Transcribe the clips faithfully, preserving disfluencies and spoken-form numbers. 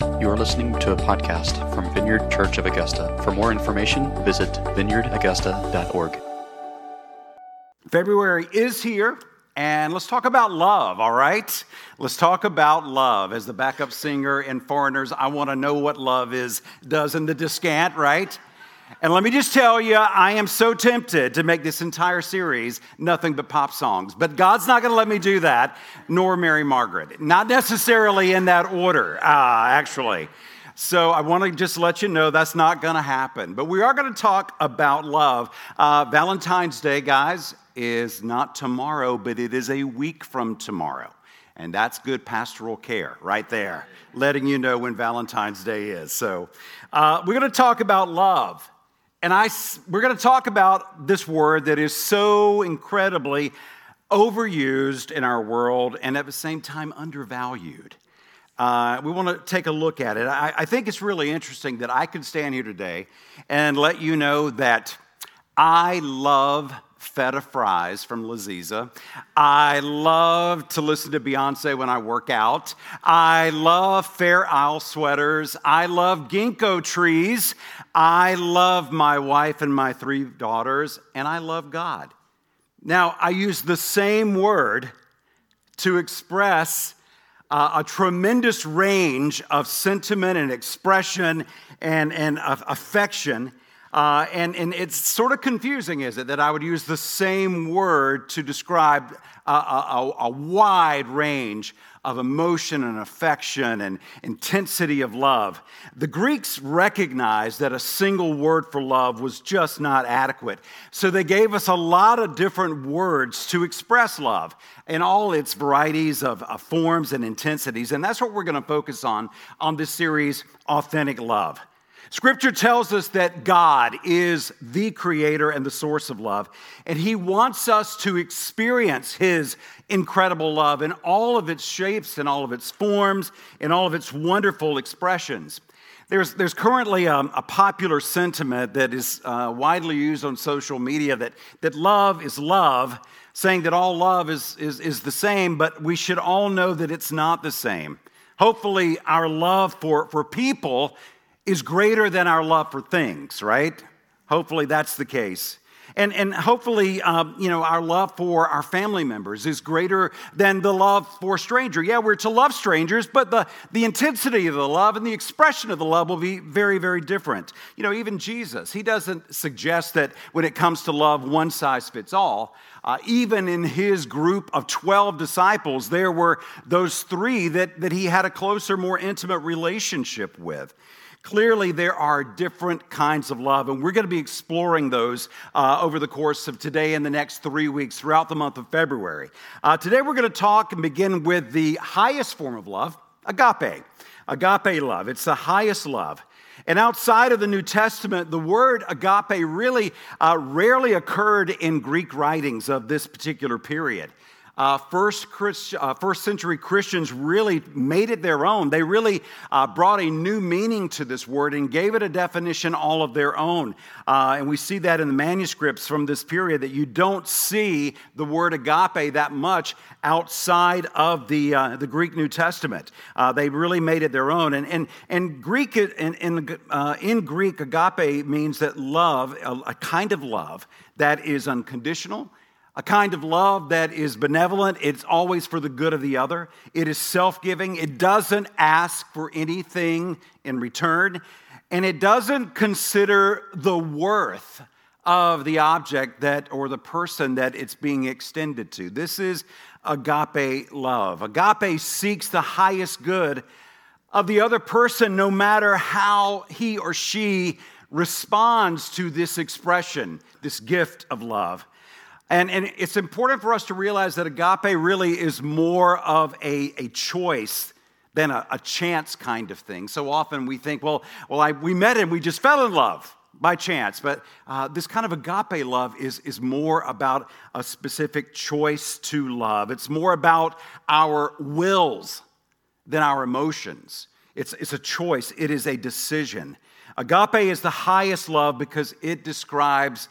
You are listening to a podcast from Vineyard Church of Augusta. For more information, visit vineyard augusta dot org. February is here, and let's talk about love, all right? Let's talk about love. As the backup singer in Foreigners, I want to know what love is, does in the descant, right? And let me just tell you, I am so tempted to make this entire series nothing but pop songs. But God's not going to let me do that, nor Mary Margaret. Not necessarily in that order, uh, actually. So I want to just let you know that's not going to happen. But we are going to talk about love. Uh, Valentine's Day, guys, is not tomorrow, but it is a week from tomorrow. And that's good pastoral care right there, letting you know when Valentine's Day is. So uh, we're going to talk about love. And I, we're going to talk about this word that is so incredibly overused in our world and at the same time undervalued. Uh, we want to take a look at it. I, I think it's really interesting that I could stand here today and let you know that I love feta fries from Laziza. I love to listen to Beyoncé when I work out. I love Fair Isle sweaters. I love ginkgo trees. I love my wife and my three daughters, and I love God. Now, I use the same word to express uh, a tremendous range of sentiment and expression and, and of affection. Uh, and, and it's sort of confusing, is it, that I would use the same word to describe a, a, a wide range of emotion and affection and intensity of love. The Greeks recognized that a single word for love was just not adequate. So they gave us a lot of different words to express love in all its varieties of, of forms and intensities. And that's what we're going to focus on on this series, Authentic Love. Scripture tells us that God is the creator and the source of love, and he wants us to experience his incredible love in all of its shapes, in all of its forms, in all of its wonderful expressions. There's, there's currently a, a popular sentiment that is uh, widely used on social media that, that love is love, saying that all love is, is, is the same, but we should all know that it's not the same. Hopefully, our love for, for people is greater than our love for things, right? Hopefully that's the case. And and hopefully, um, you know, our love for our family members is greater than the love for a stranger. Yeah, we're to love strangers, but the, the intensity of the love and the expression of the love will be very, very different. You know, even Jesus, he doesn't suggest that when it comes to love, one size fits all. Uh, even in his group of twelve disciples, there were those three that, that he had a closer, more intimate relationship with. Clearly, there are different kinds of love, and we're going to be exploring those uh, over the course of today and the next three weeks throughout the month of February. Uh, today, we're going to talk and begin with the highest form of love, agape. Agape love. It's the highest love. And outside of the New Testament, the word agape really uh, rarely occurred in Greek writings of this particular period. Uh, first, Christ, uh, first century Christians really made it their own. They really uh, brought a new meaning to this word and gave it a definition all of their own. Uh, and we see that in the manuscripts from this period, that you don't see the word agape that much outside of the uh, the Greek New Testament. Uh, they really made it their own. And and and Greek in in, uh, in Greek, agape means that love, a, a kind of love that is unconditional. A kind of love that is benevolent. It's always for the good of the other. It is self-giving. It doesn't ask for anything in return. And it doesn't consider the worth of the object that or the person that it's being extended to. This is agape love. Agape seeks the highest good of the other person, no matter how he or she responds to this expression, this gift of love. And, and it's important for us to realize that agape really is more of a, a choice than a, a chance kind of thing. So often we think, well, well, I, we met him, we just fell in love by chance. But uh, this kind of agape love is, is more about a specific choice to love. It's more about our wills than our emotions. It's, it's a choice. It is a decision. Agape is the highest love because it describes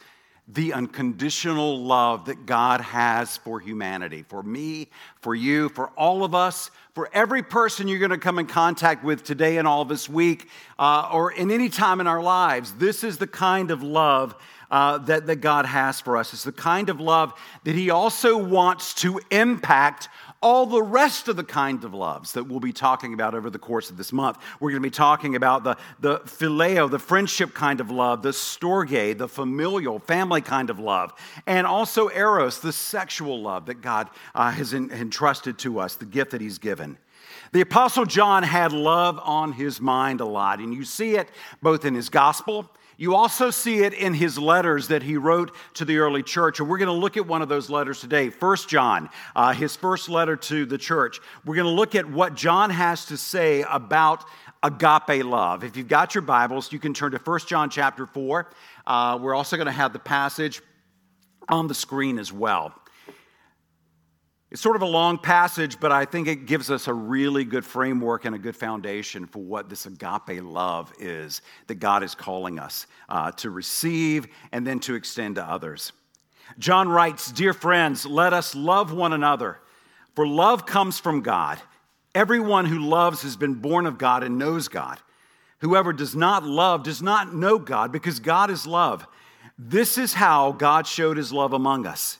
the unconditional love that God has for humanity, for me, for you, for all of us, for every person you're going to come in contact with today and all this week, uh, or in any time in our lives. This is the kind of love uh, that, that God has for us. It's the kind of love that he also wants to impact all the rest of the kind of loves that we'll be talking about over the course of this month. We're going to be talking about the, the phileo, the friendship kind of love, the storge, the familial, family kind of love, and also eros, the sexual love that God uh, has en- entrusted to us, the gift that he's given. The Apostle John had love on his mind a lot, and you see it both in his gospel. You also see it in his letters that he wrote to the early church, and we're going to look at one of those letters today, First John, uh, his first letter to the church. We're going to look at what John has to say about agape love. If you've got your Bibles, you can turn to First John chapter four. Uh, we're also going to have the passage on the screen as well. It's sort of a long passage, but I think it gives us a really good framework and a good foundation for what this agape love is that God is calling us uh, to receive and then to extend to others. John writes, "Dear friends, let us love one another, for love comes from God. Everyone who loves has been born of God and knows God. Whoever does not love does not know God, because God is love. This is how God showed his love among us.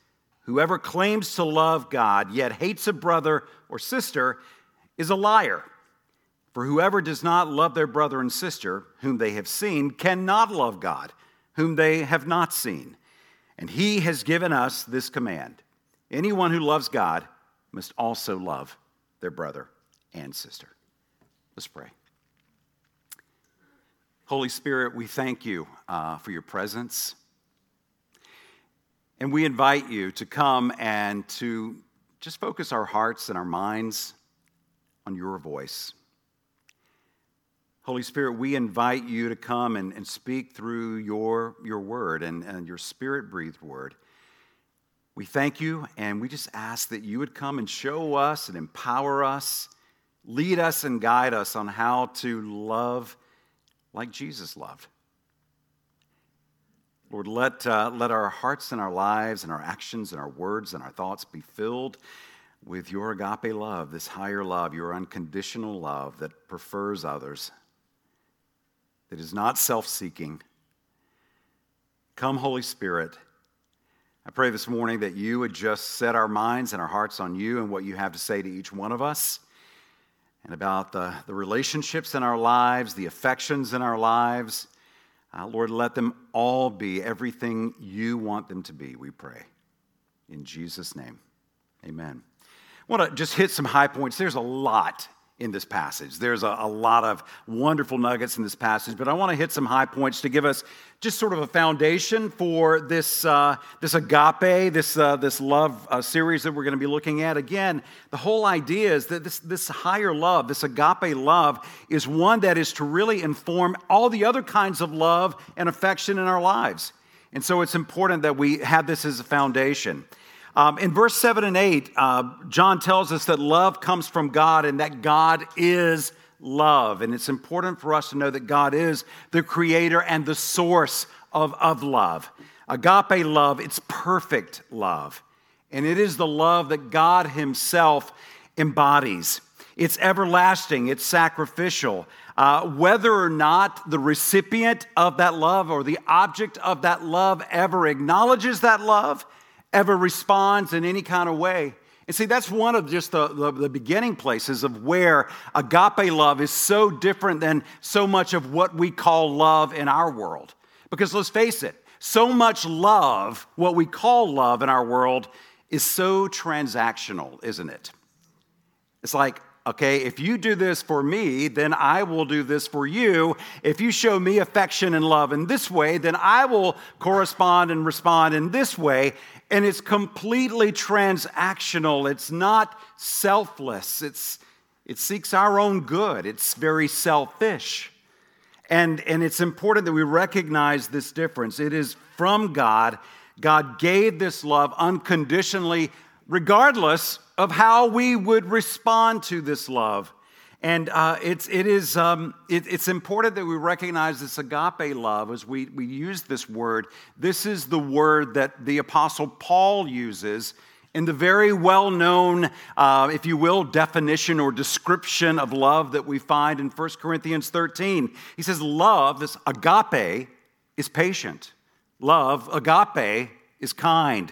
Whoever claims to love God yet hates a brother or sister is a liar. For whoever does not love their brother and sister, whom they have seen, cannot love God, whom they have not seen. And he has given us this command: anyone who loves God must also love their brother and sister." Let's pray. Holy Spirit, we thank you uh, for your presence. And we invite you to come and to just focus our hearts and our minds on your voice. Holy Spirit, we invite you to come and, and speak through your, your word and, and your Spirit-breathed word. We thank you, and we just ask that you would come and show us and empower us, lead us and guide us on how to love like Jesus loved. Lord, let, uh, let our hearts and our lives and our actions and our words and our thoughts be filled with your agape love, this higher love, your unconditional love that prefers others, that is not self-seeking. Come, Holy Spirit. I pray this morning that you would just set our minds and our hearts on you and what you have to say to each one of us, and about the, the relationships in our lives, the affections in our lives. Uh, Lord, let them all be everything you want them to be, we pray. In Jesus' name, amen. I want to just hit some high points. There's a lot in this passage. There's a, a lot of wonderful nuggets in this passage, but I want to hit some high points to give us just sort of a foundation for this uh, this agape, this uh, this love uh, series that we're going to be looking at. Again, the whole idea is that this this higher love, this agape love, is one that is to really inform all the other kinds of love and affection in our lives. And so it's important that we have this as a foundation. Um, in verse seven and eight, uh, John tells us that love comes from God and that God is love. And it's important for us to know that God is the creator and the source of, of love. Agape love, it's perfect love. And it is the love that God himself embodies. It's everlasting. It's sacrificial. Uh, whether or not the recipient of that love or the object of that love ever acknowledges that love, ever responds in any kind of way. And see, that's one of just the, the, the beginning places of where agape love is so different than so much of what we call love in our world. Because let's face it, so much love, what we call love in our world, is so transactional, isn't it? It's like, okay, if you do this for me, then I will do this for you. If you show me affection and love in this way, then I will correspond and respond in this way. And it's completely transactional. It's not selfless. It's, it seeks our own good. It's very selfish. And, and it's important that we recognize this difference. It is from God. God gave this love unconditionally, regardless of how we would respond to this love. And uh, it's, it is, um, it, it's important that we recognize this agape love as we, we use this word. This is the word that the Apostle Paul uses in the very well-known, uh, if you will, definition or description of love that we find in First Corinthians thirteen. He says, love, this agape, is patient. Love, agape, is kind.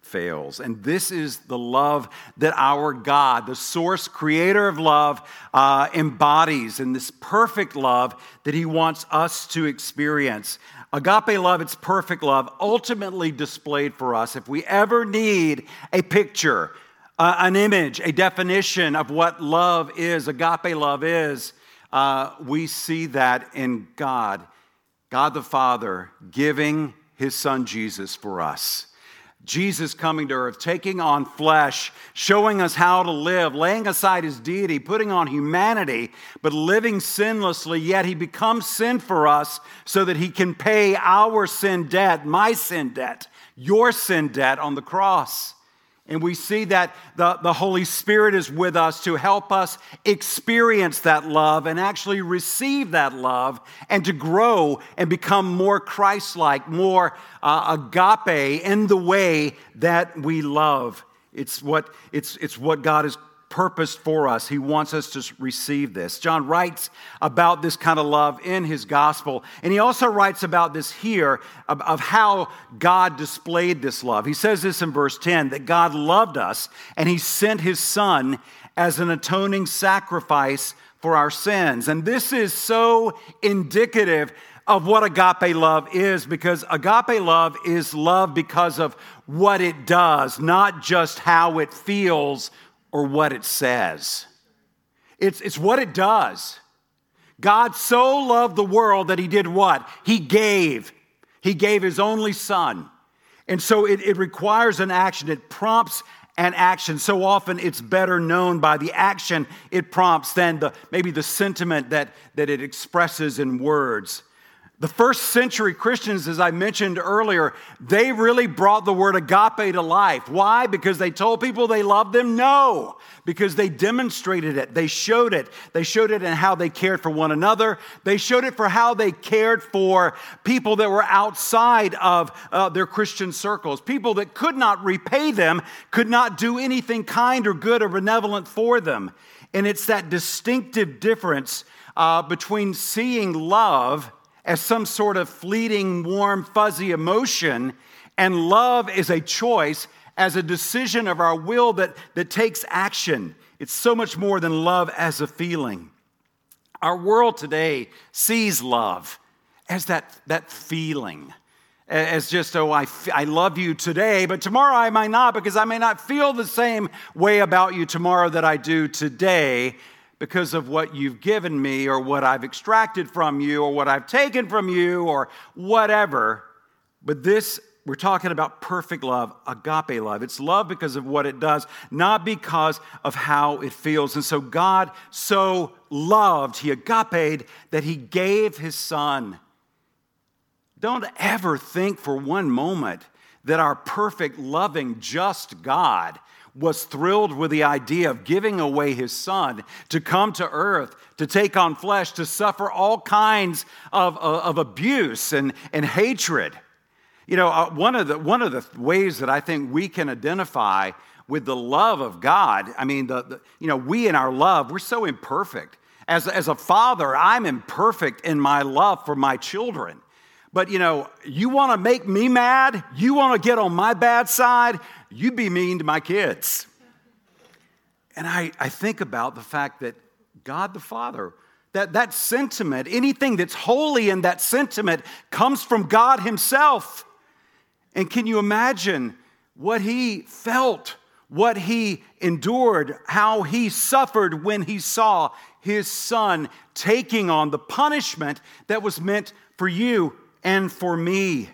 fails. And this is the love that our God, the source creator of love, uh, embodies in this perfect love that he wants us to experience. Agape love, it's perfect love, ultimately displayed for us. If we ever need a picture, uh, an image, a definition of what love is, agape love is, uh, we see that in God, God the Father giving his son Jesus for us. Jesus coming to earth, taking on flesh, showing us how to live, laying aside his deity, putting on humanity, but living sinlessly, yet he becomes sin for us so that he can pay our sin debt, my sin debt, your sin debt on the cross. And we see that the, the Holy Spirit is with us to help us experience that love and actually receive that love and to grow and become more Christ-like, more uh, agape in the way that we love. It's what, it's, it's what God has purposed for us. He wants us to receive this. John writes about this kind of love in his gospel, and he also writes about this here of, of how God displayed this love. He says this in verse ten, that God loved us and he sent his son as an atoning sacrifice for our sins. And this is so indicative of what agape love is, because agape love is love because of what it does, not just how it feels or what it says. It's, it's what it does. God so loved the world that he did what? He gave. He gave his only son. And so it, it requires an action. It prompts an action. So often it's better known by the action it prompts than the maybe the sentiment that, that it expresses in words. The first century Christians, as I mentioned earlier, they really brought the word agape to life. Why? Because they told people they loved them? No, because they demonstrated it. They showed it. They showed it in how they cared for one another. They showed it for how they cared for people that were outside of uh, their Christian circles. People that could not repay them, could not do anything kind or good or benevolent for them. And it's that distinctive difference uh, between seeing love as some sort of fleeting, warm, fuzzy emotion, and love is a choice, as a decision of our will that, that takes action. It's so much more than love as a feeling. Our world today sees love as that, that feeling, as just, oh, I, f- I love you today, but tomorrow I might not, because I may not feel the same way about you tomorrow that I do today, because of what you've given me or what I've extracted from you or what I've taken from you or whatever. But this, we're talking about perfect love, agape love. It's love because of what it does, not because of how it feels. And so God so loved, he agaped, that he gave his son. Don't ever think for one moment that our perfect, loving, just God was thrilled with the idea of giving away his son to come to earth, to take on flesh, to suffer all kinds of, of, of abuse and, and hatred. You know, uh, one of the one of the ways that I think we can identify with the love of God, I mean, the, the you know, we in our love, we're so imperfect. As, as a father, I'm imperfect in my love for my children. But, you know, you want to make me mad? You want to get on my bad side? You be mean to my kids. And I, I think about the fact that God the Father, that, that sentiment, anything that's holy in that sentiment comes from God himself. And can you imagine what he felt, what he endured, how he suffered when he saw his son taking on the punishment that was meant for you and for me?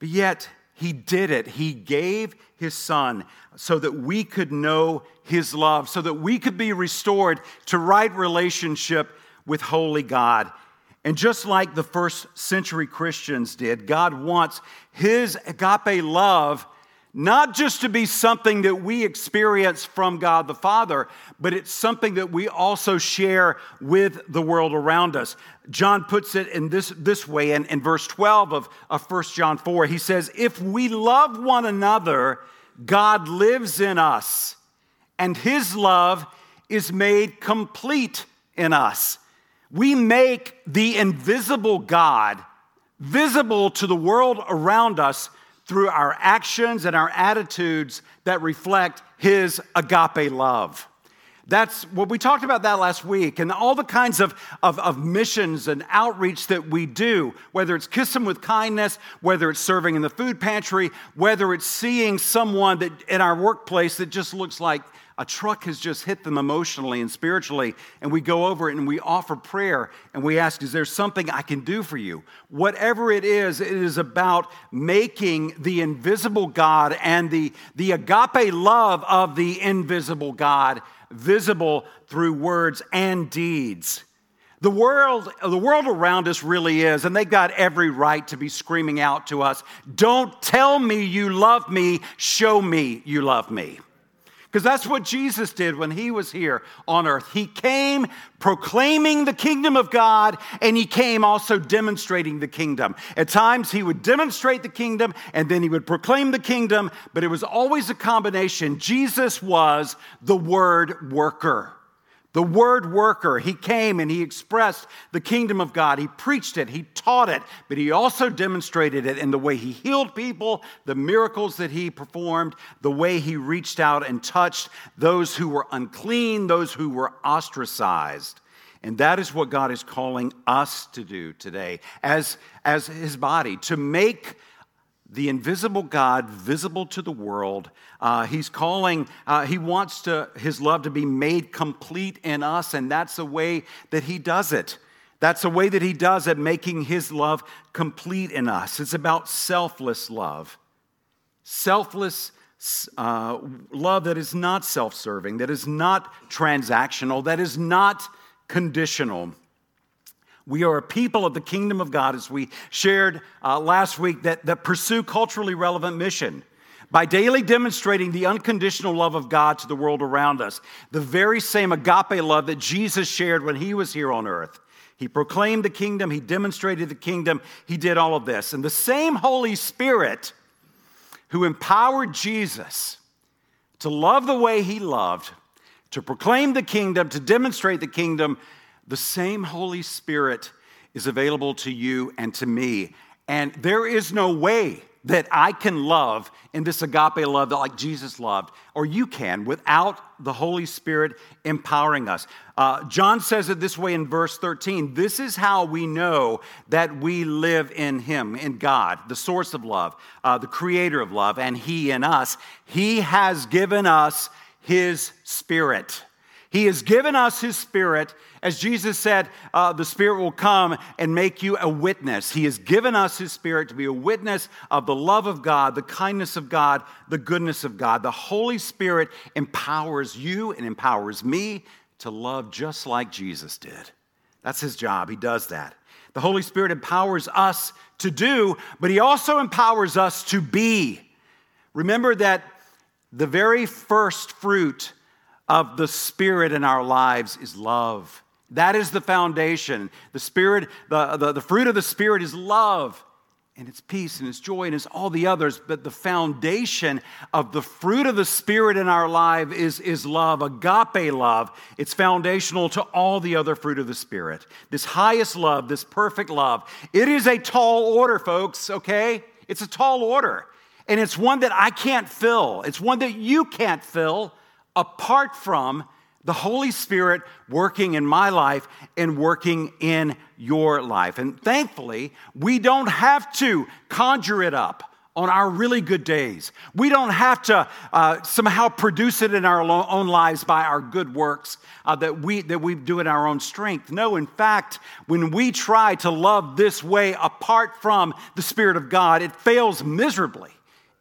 But yet he did it. He gave his son so that we could know his love, so that we could be restored to right relationship with holy God. And just like the first century Christians did, God wants his agape love not just to be something that we experience from God the Father, but it's something that we also share with the world around us. John puts it in this, this way in, in verse twelve of, of First John four. He says, if we love one another, God lives in us, and his love is made complete in us. We make the invisible God visible to the world around us through our actions and our attitudes that reflect his agape love. That's what well, we talked about that last week, and all the kinds of, of, of missions and outreach that we do, whether it's Kiss Them With Kindness, whether it's serving in the food pantry, whether it's seeing someone that in our workplace that just looks like a truck has just hit them emotionally and spiritually, and we go over it and we offer prayer and we ask, is there something I can do for you? Whatever it is, it is about making the invisible God and the, the agape love of the invisible God visible through words and deeds. The world, the world around us really is, and they got every right to be screaming out to us, don't tell me you love me, show me you love me. Because that's what Jesus did when he was here on earth. He came proclaiming the kingdom of God, and he came also demonstrating the kingdom. At times, he would demonstrate the kingdom, and then he would proclaim the kingdom, but it was always a combination. Jesus was the word worker. The word worker. He came and he expressed the kingdom of God. He preached it. He taught it. But he also demonstrated it in the way he healed people, the miracles that he performed, the way he reached out and touched those who were unclean, those who were ostracized. And that is what God is calling us to do today as, as his body, to make the invisible God visible to the world. Uh, he's calling, uh, he wants to his love to be made complete in us, and that's the way that he does it. That's the way that he does it, making his love complete in us. It's about selfless love. Selfless uh, love that is not self-serving, that is not transactional, that is not conditional. We are a people of the kingdom of God, as we shared uh, last week, that, that pursue culturally relevant mission by daily demonstrating the unconditional love of God to the world around us, the very same agape love that Jesus shared when he was here on earth. He proclaimed the kingdom. He demonstrated the kingdom. He did all of this. And the same Holy Spirit who empowered Jesus to love the way he loved, to proclaim the kingdom, to demonstrate the kingdom, the same Holy Spirit is available to you and to me. And there is no way that I can love in this agape love that like Jesus loved, or you can, without the Holy Spirit empowering us. Uh, John says it this way in verse thirteen, this is how we know that we live in him, in God, the source of love, uh, the creator of love, and he in us. He has given us his Spirit. He has given us his Spirit. As Jesus said, uh, the Spirit will come and make you a witness. He has given us his Spirit to be a witness of the love of God, the kindness of God, the goodness of God. The Holy Spirit empowers you and empowers me to love just like Jesus did. That's his job. He does that. The Holy Spirit empowers us to do, but he also empowers us to be. Remember that the very first fruit of the Spirit in our lives is love. That is the foundation. The Spirit, the, the, the fruit of the Spirit is love, and it's peace, and it's joy, and it's all the others. But the foundation of the fruit of the Spirit in our life is, is love, agape love. It's foundational to all the other fruit of the Spirit. This highest love, this perfect love. It is a tall order, folks, okay? It's a tall order. And it's one that I can't fill. It's one that you can't fill apart from the Holy Spirit working in my life and working in your life. And thankfully, we don't have to conjure it up on our really good days. We don't have to uh, somehow produce it in our own lives by our good works uh, that we that we do in our own strength. No, in fact, when we try to love this way apart from the Spirit of God, it fails miserably.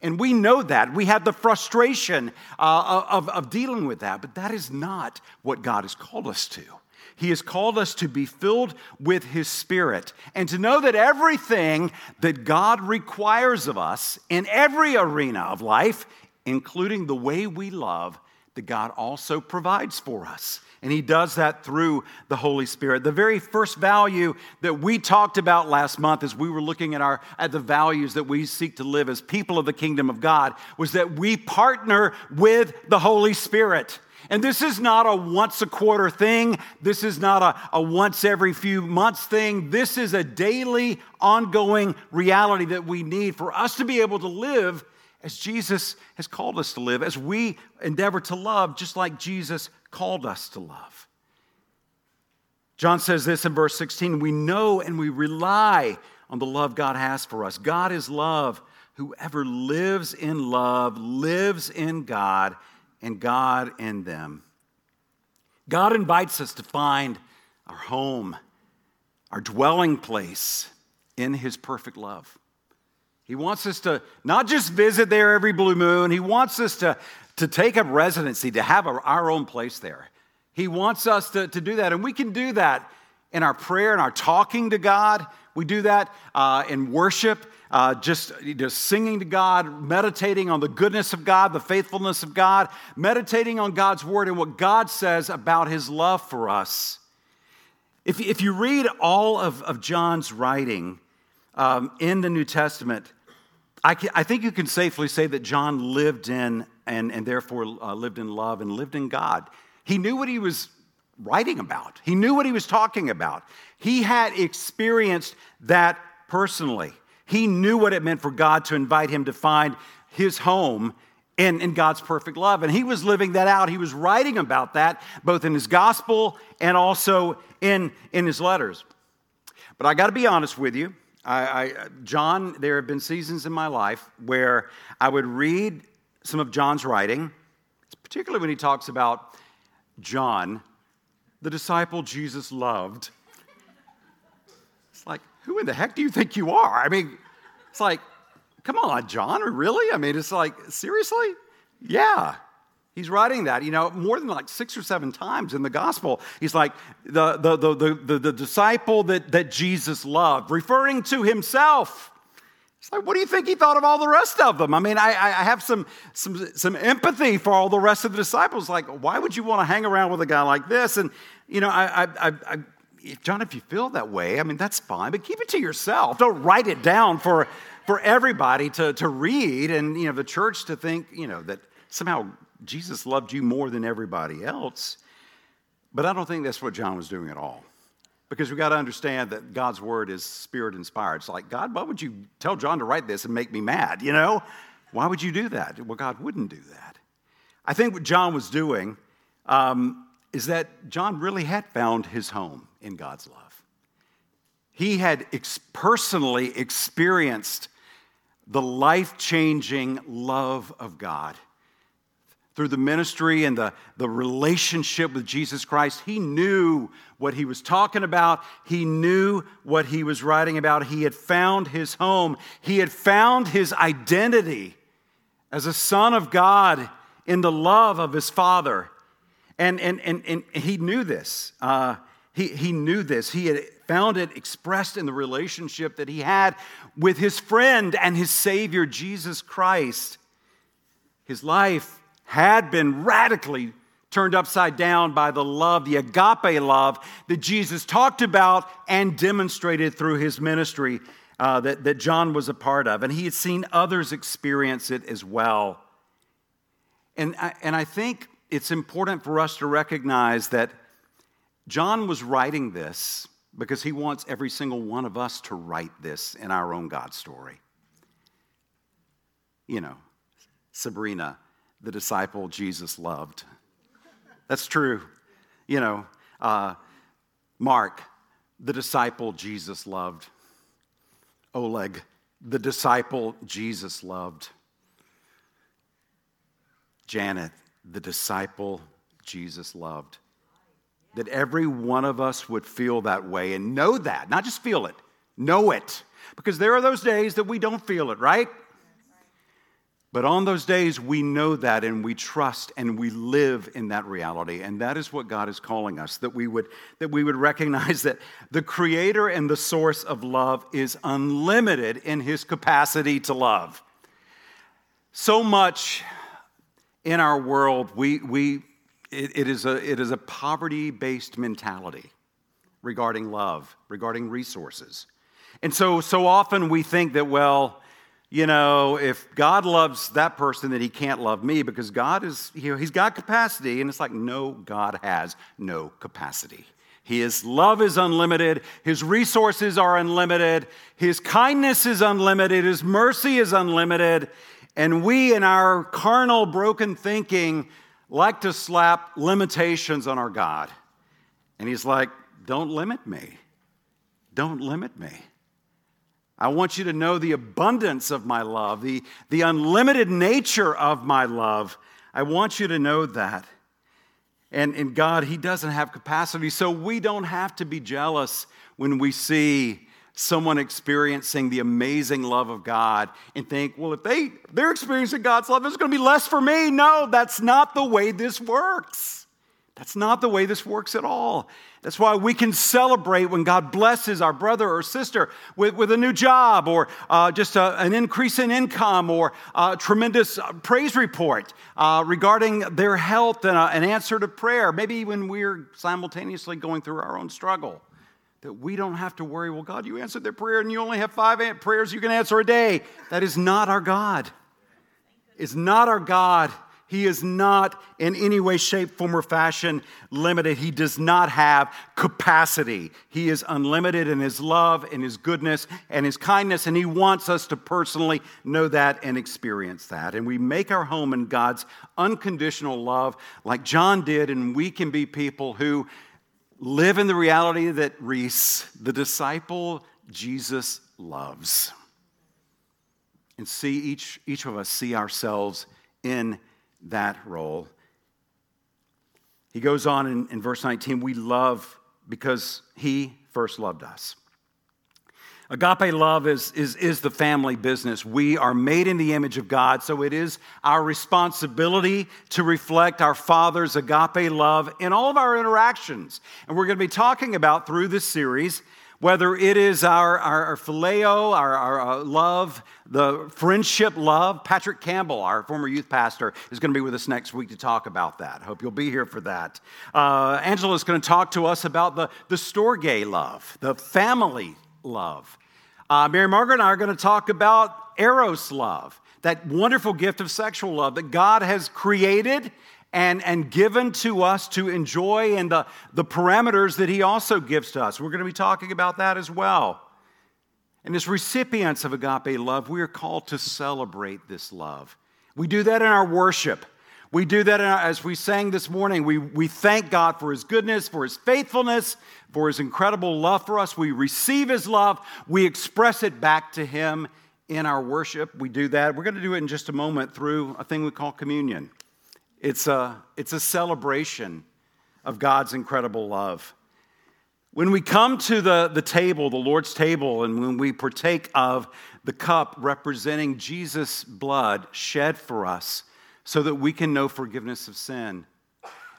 And we know that. We have the frustration uh, of, of dealing with that. But that is not what God has called us to. He has called us to be filled with his Spirit and to know that everything that God requires of us in every arena of life, including the way we love, that God also provides for us. And he does that through the Holy Spirit. The very first value that we talked about last month as we were looking at our at the values that we seek to live as people of the kingdom of God was that we partner with the Holy Spirit. And this is not a once a quarter thing. This is not a, a once every few months thing. This is a daily, ongoing reality that we need for us to be able to live as Jesus has called us to live, as we endeavor to love just like Jesus called us to love. John says this in verse sixteen, we know and we rely on the love God has for us. God is love. Whoever lives in love lives in God and God in them. God invites us to find our home, our dwelling place in his perfect love. He wants us to not just visit there every blue moon. He wants us to, to take up residency, to have a, our own place there. He wants us to, to do that. And we can do that in our prayer and our talking to God. We do that uh, in worship, uh, just, just singing to God, meditating on the goodness of God, the faithfulness of God, meditating on God's word and what God says about his love for us. If, if you read all of, of John's writing um, in the New Testament, I, can, I think you can safely say that John lived in and, and therefore uh, lived in love and lived in God. He knew what he was writing about. He knew what he was talking about. He had experienced that personally. He knew what it meant for God to invite him to find his home in, in God's perfect love. And he was living that out. He was writing about that both in his gospel and also in, in his letters. But I got to be honest with you. I, I, John, there have been seasons in my life where I would read some of John's writing, particularly when he talks about John, the disciple Jesus loved. It's like, who in the heck do you think you are? I mean, it's like, come on, John, really? I mean, it's like, seriously? Yeah. He's writing that, you know, more than like six or seven times in the gospel. He's like the the the the, the disciple that, that Jesus loved, referring to himself. It's like, what do you think he thought of all the rest of them? I mean, I, I have some some some empathy for all the rest of the disciples. Like, why would you want to hang around with a guy like this? And you know, I I I, I John, if you feel that way, I mean, that's fine, but keep it to yourself. Don't write it down for for everybody to to read and you know the church to think you know that somehow Jesus loved you more than everybody else, but I don't think that's what John was doing at all, because we got to understand that God's word is Spirit-inspired. It's like, God, why would you tell John to write this and make me mad, you know? Why would you do that? Well, God wouldn't do that. I think what John was doing um, is that John really had found his home in God's love. He had ex- personally experienced the life-changing love of God Through the ministry and the, the relationship with Jesus Christ, he knew what he was talking about. He knew what he was writing about. He had found his home. He had found his identity as a son of God in the love of his Father. And, and, and, and he knew this. Uh, he, he knew this. He had found it expressed in the relationship that he had with his friend and his Savior, Jesus Christ. His life had been radically turned upside down by the love, the agape love that Jesus talked about and demonstrated through his ministry uh, that, that John was a part of. And he had seen others experience it as well. And I, and I think it's important for us to recognize that John was writing this because he wants every single one of us to write this in our own God story. You know, Sabrina, the disciple Jesus loved. That's true. You know, uh, Mark, the disciple Jesus loved. Oleg, the disciple Jesus loved. Janet, the disciple Jesus loved. That every one of us would feel that way and know that. Not just feel it, know it. Because there are those days that we don't feel it, right? But on those days, we know that and we trust and we live in that reality. And that is what God is calling us, that we would, that we would recognize that the creator and the source of love is unlimited in his capacity to love. So much in our world, we, we, it, it is a, it is a poverty-based mentality regarding love, regarding resources. And so, so often we think that, well, you know, if God loves that person, then he can't love me because God is, you know, he's got capacity. And it's like, no, God has no capacity. His love is unlimited. His resources are unlimited. His kindness is unlimited. His mercy is unlimited. And we, in our carnal, broken thinking, like to slap limitations on our God. And he's like, don't limit me. Don't limit me. I want you to know the abundance of my love, the, the unlimited nature of my love. I want you to know that. And in God, he doesn't have capacity, so we don't have to be jealous when we see someone experiencing the amazing love of God and think, well, if they, they're experiencing God's love, it's going to be less for me. No, that's not the way this works. That's not the way this works at all. That's why we can celebrate when God blesses our brother or sister with, with a new job or uh, just a, an increase in income or a tremendous praise report uh, regarding their health and a, an answer to prayer. Maybe when we're simultaneously going through our own struggle, that we don't have to worry, well, God, you answered their prayer and you only have five prayers you can answer a day. That is not our God. It's not our God. He is not in any way, shape, form, or fashion limited. He does not have capacity. He is unlimited in his love, in his goodness, and his kindness, and he wants us to personally know that and experience that. And we make our home in God's unconditional love like John did, and we can be people who live in the reality that Reese, the disciple Jesus loves, and see each, each of us see ourselves in that role. He goes on in, in verse nineteen, we love because he first loved us. Agape love is, is, is the family business. We are made in the image of God, so it is our responsibility to reflect our Father's agape love in all of our interactions. And we're going to be talking about through this series whether it is our, our, our phileo, our, our, our love, the friendship love. Patrick Campbell, our former youth pastor, is going to be with us next week to talk about that. I hope you'll be here for that. Uh, Angela's going to talk to us about the, the storge love, the family love. Uh, Mary Margaret and I are going to talk about eros love, that wonderful gift of sexual love that God has created And, and given to us to enjoy and the, the parameters that he also gives to us. We're going to be talking about that as well. And as recipients of agape love, we are called to celebrate this love. We do that in our worship. We do that in our, as we sang this morning. We, we thank God for his goodness, for his faithfulness, for his incredible love for us. We receive his love. We express it back to him in our worship. We do that. We're going to do it in just a moment through a thing we call communion. It's a, it's a celebration of God's incredible love. When we come to the, the table, the Lord's table, and when we partake of the cup representing Jesus' blood shed for us so that we can know forgiveness of sin,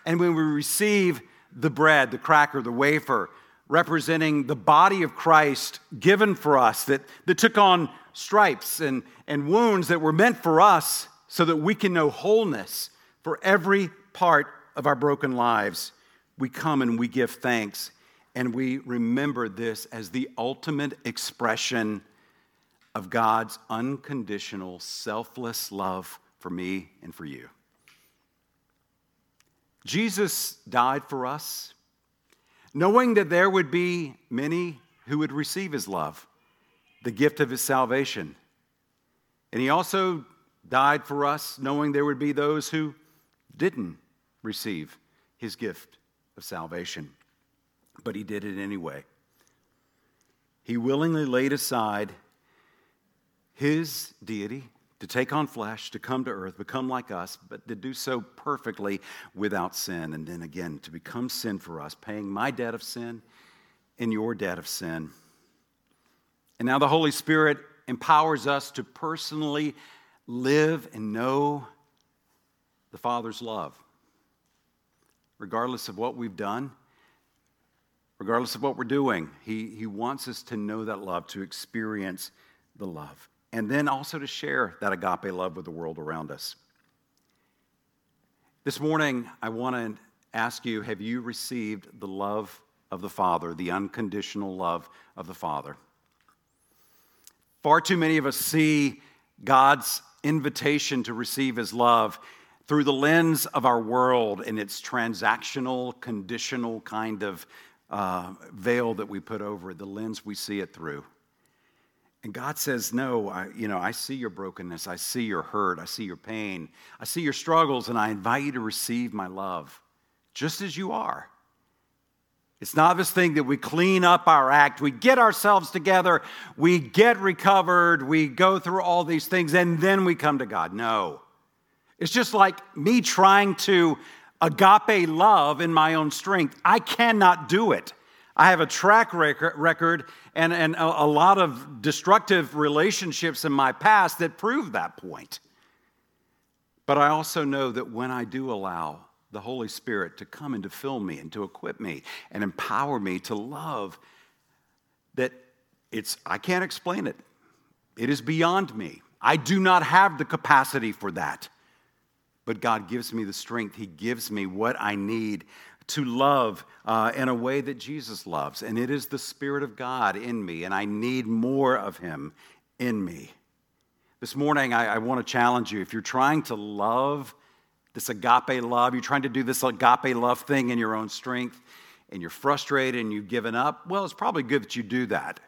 and when we receive the bread, the cracker, the wafer, representing the body of Christ given for us that, that took on stripes and, and wounds that were meant for us so that we can know wholeness for every part of our broken lives, we come and we give thanks. And we remember this as the ultimate expression of God's unconditional, selfless love for me and for you. Jesus died for us, knowing that there would be many who would receive his love, the gift of his salvation. And he also died for us, knowing there would be those who didn't receive his gift of salvation. But he did it anyway. He willingly laid aside his deity to take on flesh, to come to earth, become like us, but to do so perfectly without sin. And then again, to become sin for us, paying my debt of sin and your debt of sin. And now the Holy Spirit empowers us to personally live and know the Father's love. Regardless of what we've done, regardless of what we're doing, he, he wants us to know that love, to experience the love, and then also to share that agape love with the world around us. This morning, I want to ask you, have you received the love of the Father, the unconditional love of the Father? Far too many of us see God's invitation to receive his love through the lens of our world and its transactional, conditional kind of Uh, veil that we put over it, the lens we see it through. And God says, no, I, you know, I see your brokenness. I see your hurt. I see your pain. I see your struggles, and I invite you to receive my love just as you are. It's not this thing that we clean up our act. We get ourselves together. We get recovered. We go through all these things, and then we come to God. No. It's just like me trying to agape love in my own strength. I cannot do it. I have a track record and, and a lot of destructive relationships in my past that prove that point. But I also know that when I do allow the Holy Spirit to come and to fill me and to equip me and empower me to love, that it's, I can't explain it. It is beyond me. I do not have the capacity for that. But God gives me the strength. He gives me what I need to love uh, in a way that Jesus loves. And it is the Spirit of God in me, and I need more of him in me. This morning, I, I want to challenge you. If you're trying to love this agape love, you're trying to do this agape love thing in your own strength, and you're frustrated and you've given up, well, it's probably good that you do that,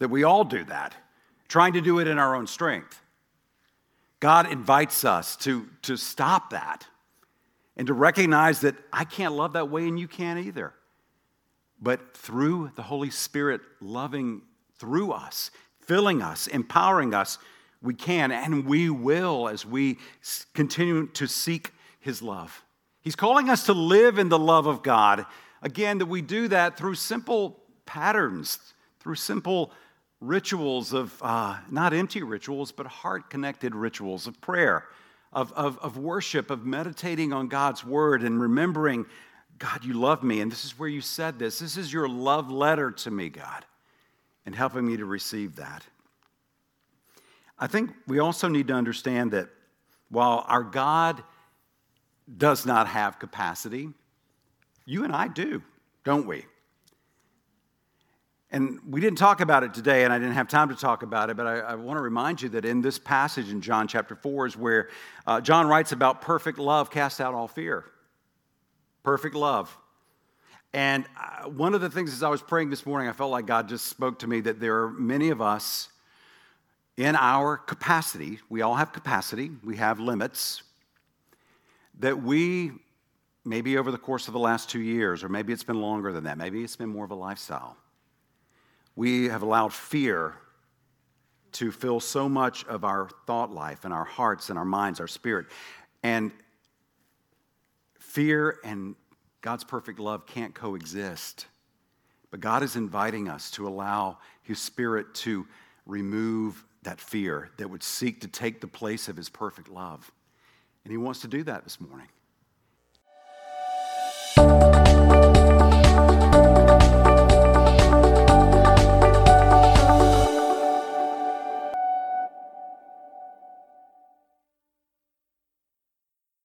that we all do that, trying to do it in our own strength. God invites us to, to stop that and to recognize that I can't love that way and you can't either. But through the Holy Spirit loving through us, filling us, empowering us, we can and we will as we continue to seek his love. He's calling us to live in the love of God. Again, that we do that through simple patterns, through simple rituals of, uh, not empty rituals, but heart-connected rituals of prayer, of, of, of worship, of meditating on God's word and remembering, God, you love me, and this is where you said this. This is your love letter to me, God, and helping me to receive that. I think we also need to understand that while our God does not have capacity, you and I do, don't we? And we didn't talk about it today, and I didn't have time to talk about it, but I, I want to remind you that in this passage in John chapter four is where uh, John writes about perfect love casts out all fear. Perfect love. And I, one of the things as I was praying this morning, I felt like God just spoke to me that there are many of us in our capacity, we all have capacity, we have limits, that we, maybe over the course of the last two years, or maybe it's been longer than that, maybe it's been more of a lifestyle. We have allowed fear to fill so much of our thought life and our hearts and our minds, our spirit. And Fear and God's perfect love can't coexist. But God is inviting us to allow His Spirit to remove that fear that would seek to take the place of His perfect love. And He wants to do that this morning.